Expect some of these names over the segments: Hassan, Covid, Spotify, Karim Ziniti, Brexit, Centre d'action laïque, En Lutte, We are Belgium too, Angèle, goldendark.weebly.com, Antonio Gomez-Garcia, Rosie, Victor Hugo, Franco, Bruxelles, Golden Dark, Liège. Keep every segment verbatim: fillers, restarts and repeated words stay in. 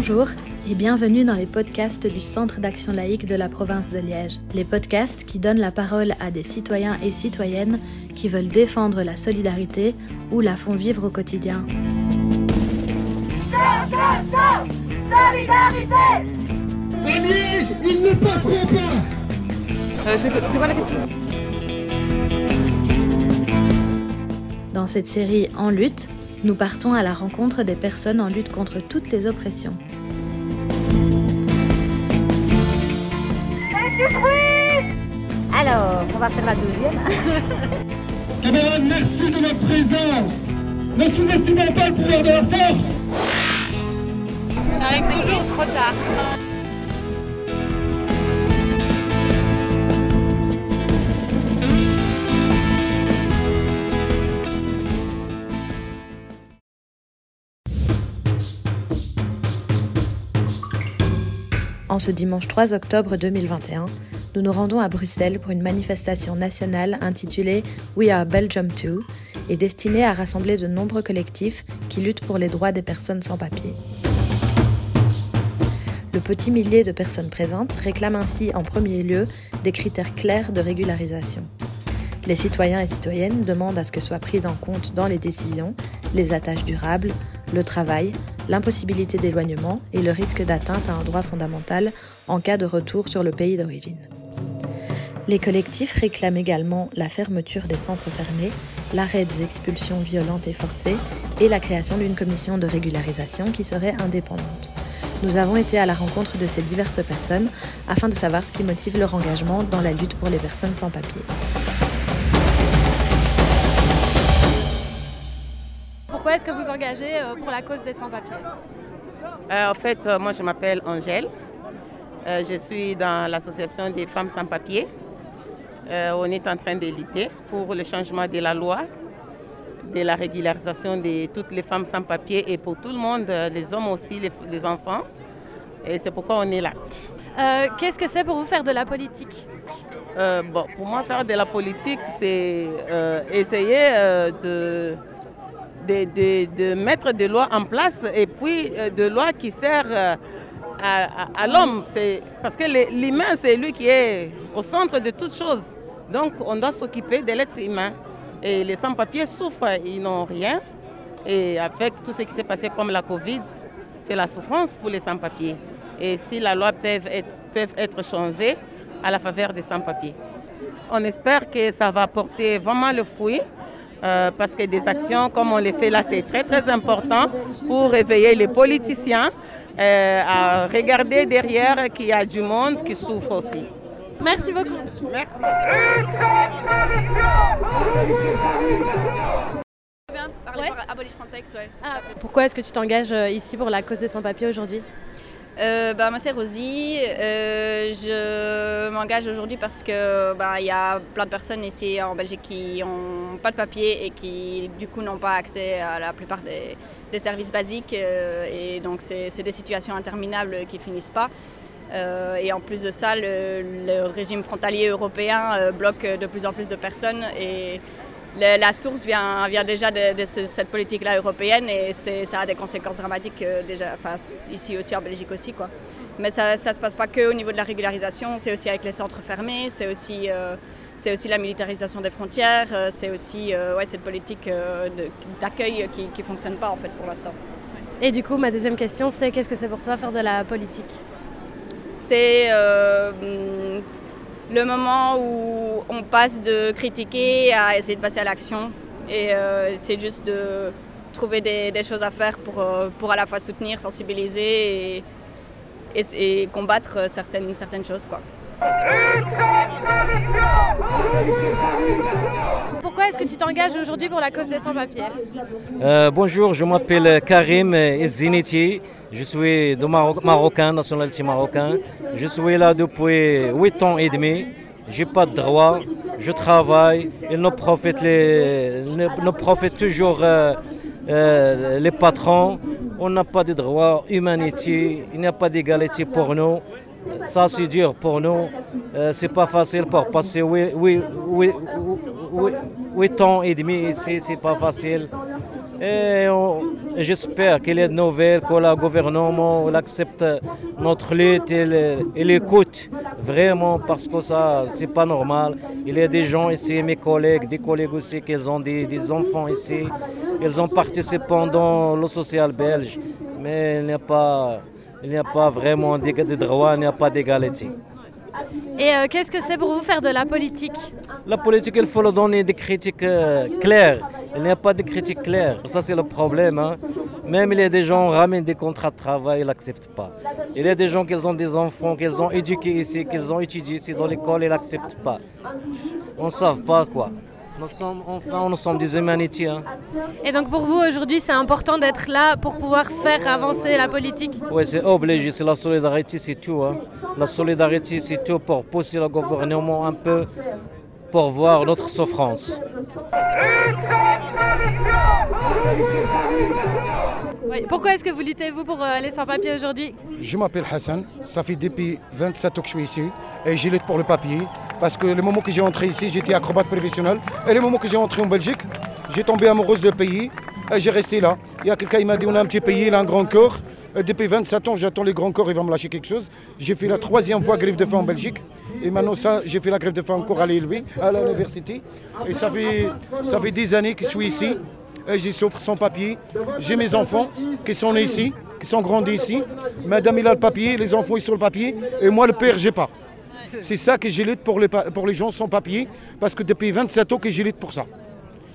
Bonjour et bienvenue dans les podcasts du Centre d'action laïque de la province de Liège. Les podcasts qui donnent la parole à des citoyens et citoyennes qui veulent défendre la solidarité ou la font vivre au quotidien. Stop, stop, stop ! Solidarité ! À Liège, ils ne passeront pas ! euh, C'était quoi la question ? Dans cette série En Lutte, nous partons à la rencontre des personnes en lutte contre toutes les oppressions. Alors, on va faire la deuxième. Camarades, merci de votre présence. Ne sous-estimons pas le pouvoir de la force. J'arrive toujours trop tard. En ce dimanche trois octobre deux mille vingt et un, nous nous rendons à Bruxelles pour une manifestation nationale intitulée We are Belgium too et destinée à rassembler de nombreux collectifs qui luttent pour les droits des personnes sans papier. Le petit millier de personnes présentes réclame ainsi en premier lieu des critères clairs de régularisation. Les citoyens et citoyennes demandent à ce que soient prises en compte dans les décisions les attaches durables, le travail, l'impossibilité d'éloignement et le risque d'atteinte à un droit fondamental en cas de retour sur le pays d'origine. Les collectifs réclament également la fermeture des centres fermés, l'arrêt des expulsions violentes et forcées et la création d'une commission de régularisation qui serait indépendante. Nous avons été à la rencontre de ces diverses personnes afin de savoir ce qui motive leur engagement dans la lutte pour les personnes sans papier. Pourquoi est-ce que vous engagez pour la cause des sans-papiers ? euh, En fait, euh, moi je m'appelle Angèle. Euh, je suis dans l'association des femmes sans-papiers. Euh, on est en train de lutter pour le changement de la loi, de la régularisation de toutes les femmes sans-papiers et pour tout le monde, les hommes aussi, les, les enfants. Et c'est pourquoi on est là. Euh, qu'est-ce que c'est pour vous faire de la politique ? euh, bon, Pour moi, faire de la politique, c'est euh, essayer euh, de... De, de, de mettre des lois en place et puis euh, des lois qui servent euh, à, à, à l'homme. C'est, parce que les, l'humain, c'est lui qui est au centre de toutes choses. Donc, on doit s'occuper de l'être humain. Et les sans-papiers souffrent, ils n'ont rien. Et avec tout ce qui s'est passé comme la Covid, c'est la souffrance pour les sans-papiers. Et si la loi peut être, peut être changée à la faveur des sans-papiers. On espère que ça va porter vraiment le fruit. Euh, parce que des actions comme on les fait là, c'est très très important pour réveiller les politiciens euh, à regarder derrière qu'il y a du monde qui souffre aussi. Merci beaucoup. Merci. Ouais. Ah. Pourquoi est-ce que tu t'engages ici pour la cause des sans-papiers aujourd'hui ? Euh, bah, moi c'est Rosie, euh, je m'engage aujourd'hui parce que bah, y a plein de personnes ici en Belgique qui n'ont pas de papier et qui du coup n'ont pas accès à la plupart des, des services basiques euh, et donc c'est, c'est des situations interminables qui ne finissent pas. Euh, et en plus de ça, le, le régime frontalier européen euh, bloque de plus en plus de personnes et le, la source vient, vient déjà de, de cette politique-là européenne et c'est, ça a des conséquences dramatiques euh, déjà, enfin, ici aussi, en Belgique aussi, quoi. Mais ça ne se passe pas qu'au niveau de la régularisation, c'est aussi avec les centres fermés, c'est aussi, euh, c'est aussi la militarisation des frontières, euh, c'est aussi euh, ouais, cette politique euh, de, d'accueil qui ne fonctionne pas en fait pour l'instant. Et du coup, ma deuxième question, c'est qu'est-ce que c'est pour toi faire de la politique ? C'est euh, le moment où on passe de critiquer à essayer de passer à l'action et euh, c'est juste de trouver des, des choses à faire pour, euh, pour à la fois soutenir, sensibiliser et, et, et combattre certaines, certaines choses, quoi. Pourquoi est-ce que tu t'engages aujourd'hui pour la cause des sans-papiers ? euh, Bonjour, je m'appelle Karim Ziniti, je suis de Maroc- marocain, nationalité marocaine. Je suis là depuis huit ans et demi. J'ai pas de droit, je travaille, ils nous profitent, les, nous profitent toujours euh, euh, les patrons. On n'a pas de droit, humanité, il n'y a pas d'égalité pour nous. Ça c'est dur pour nous, euh, c'est pas facile pour passer huit ans et demi ici, c'est pas facile. Et j'espère qu'il est de nouvelles, que le gouvernement accepte notre lutte et l'écoute vraiment, parce que ça, c'est pas normal. Il y a des gens ici, mes collègues, des collègues aussi, qui ont des, des enfants ici. Ils ont participé dans le social belge, mais il n'y a pas, il n'y a pas vraiment de, de droits, il n'y a pas d'égalité. Et euh, qu'est-ce que c'est pour vous faire de la politique? La politique, il faut leur donner des critiques euh, claires. Il n'y a pas de critiques claires. Ça, c'est le problème. Hein. Même il y a des gens qui ramènent des contrats de travail, ils n'acceptent pas. Il y a des gens qui ont des enfants, qu'ils ont éduqués ici, qu'ils ont étudiés ici dans l'école, ils n'acceptent pas. On ne sait pas quoi. Nous sommes, enfin, nous sommes des humanités. Hein. Et donc pour vous, aujourd'hui, c'est important d'être là pour pouvoir faire avancer la politique? Oui, c'est obligé, c'est la solidarité, c'est tout. Hein. La solidarité, c'est tout pour pousser le gouvernement un peu, pour voir notre souffrance. Oui. Pourquoi est-ce que vous luttez, vous, pour euh, les sans-papiers aujourd'hui? Je m'appelle Hassan, ça fait depuis vingt-sept ans que je suis ici, et je lutte pour le papier. Parce que le moment que j'ai entré ici, j'étais acrobate professionnel. Et le moment que j'ai entré en Belgique, j'ai tombé amoureuse de pays et j'ai resté là. Il y a quelqu'un qui m'a dit, on a un petit pays, il a un grand corps. Et depuis vingt-sept ans, j'attends les grands corps, ils vont me lâcher quelque chose. J'ai fait la troisième fois grève de faim en Belgique. Et maintenant, ça, j'ai fait la grève de faim encore à l'E L B, à l'université. Et ça fait, ça fait des années que je suis ici. Et je souffre sans papier. J'ai mes enfants qui sont nés ici, qui sont grandis ici. Madame, il a le papier, les enfants, ils sont le papier. Et moi, le père, j'ai pas. C'est ça que je lutte pour les, pour les gens sans papier, parce que depuis vingt-sept ans que je lutte pour ça.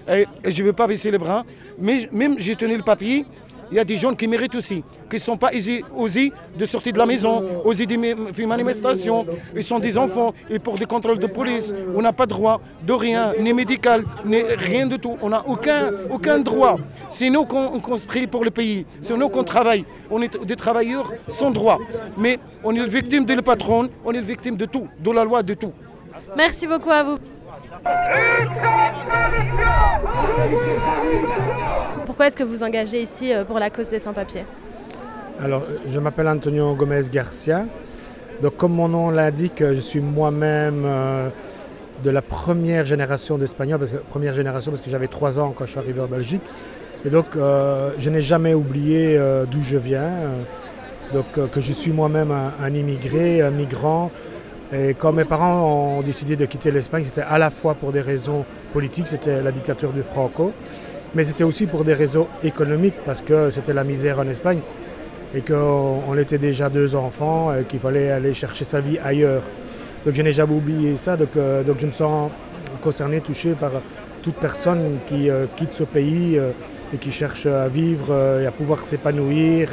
Et, et je ne veux pas baisser les bras, mais même j'ai tenu le papier, il y a des gens qui méritent aussi, qui ne sont pas osés de sortir de la maison, osés de faire manifestation, ils sont des enfants, et pour des contrôles de police, on n'a pas droit de rien, ni médical, ni rien du tout, on n'a aucun, aucun droit. C'est nous qu'on construit pour le pays, c'est nous qu'on travaille, on est des travailleurs sans droit. Mais on est victime de le patron, on est victime de tout, de la loi, de tout. Merci beaucoup à vous. Pourquoi est-ce que vous engagez ici pour la cause des sans-papiers? Alors, je m'appelle Antonio Gomez-Garcia. Donc, comme mon nom l'indique, je suis moi-même euh, de la première génération d'Espagnols, parce que première génération parce que j'avais trois ans quand je suis arrivé en Belgique. Et donc, euh, je n'ai jamais oublié euh, d'où je viens. Euh, donc, euh, que je suis moi-même un, un immigré, un migrant. Et quand mes parents ont décidé de quitter l'Espagne, c'était à la fois pour des raisons politiques, c'était la dictature de Franco, mais c'était aussi pour des raisons économiques, parce que c'était la misère en Espagne et qu'on était déjà deux enfants et qu'il fallait aller chercher sa vie ailleurs. Donc je n'ai jamais oublié ça, donc, euh, donc je me sens concerné, touché par toute personne qui euh, quitte ce pays euh, et qui cherche à vivre euh, et à pouvoir s'épanouir,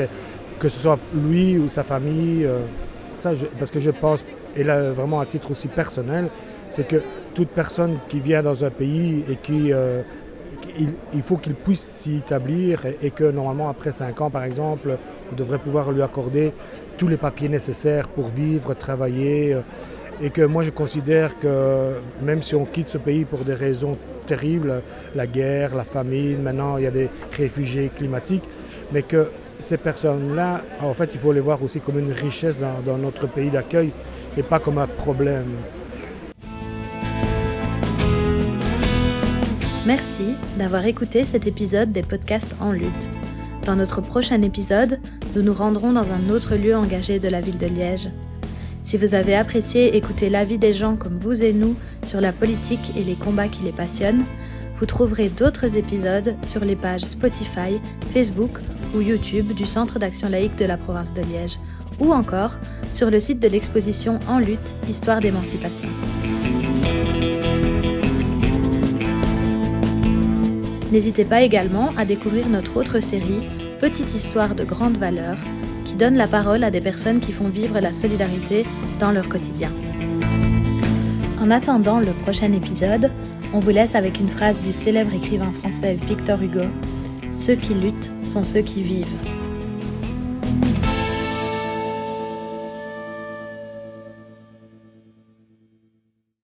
que ce soit lui ou sa famille. Euh, ça, je, parce que je pense... Et là, vraiment à titre aussi personnel, c'est que toute personne qui vient dans un pays et qui, euh, il, il faut qu'il puisse s'y établir et, et que normalement après cinq ans par exemple, on devrait pouvoir lui accorder tous les papiers nécessaires pour vivre, travailler. Et que moi je considère que même si on quitte ce pays pour des raisons terribles, la guerre, la famine, maintenant il y a des réfugiés climatiques, mais que ces personnes-là, en fait il faut les voir aussi comme une richesse dans, dans notre pays d'accueil, et pas comme un problème. Merci d'avoir écouté cet épisode des podcasts En Lutte. Dans notre prochain épisode, nous nous rendrons dans un autre lieu engagé de la ville de Liège. Si vous avez apprécié écouter l'avis des gens comme vous et nous sur la politique et les combats qui les passionnent, vous trouverez d'autres épisodes sur les pages Spotify, Facebook ou YouTube du Centre d'action laïque de la province de Liège, ou encore sur le site de l'exposition En Lutte, Histoire d'émancipation. N'hésitez pas également à découvrir notre autre série, Petite histoire de grande valeur, qui donne la parole à des personnes qui font vivre la solidarité dans leur quotidien. En attendant le prochain épisode, on vous laisse avec une phrase du célèbre écrivain français Victor Hugo : « Ceux qui luttent sont ceux qui vivent ».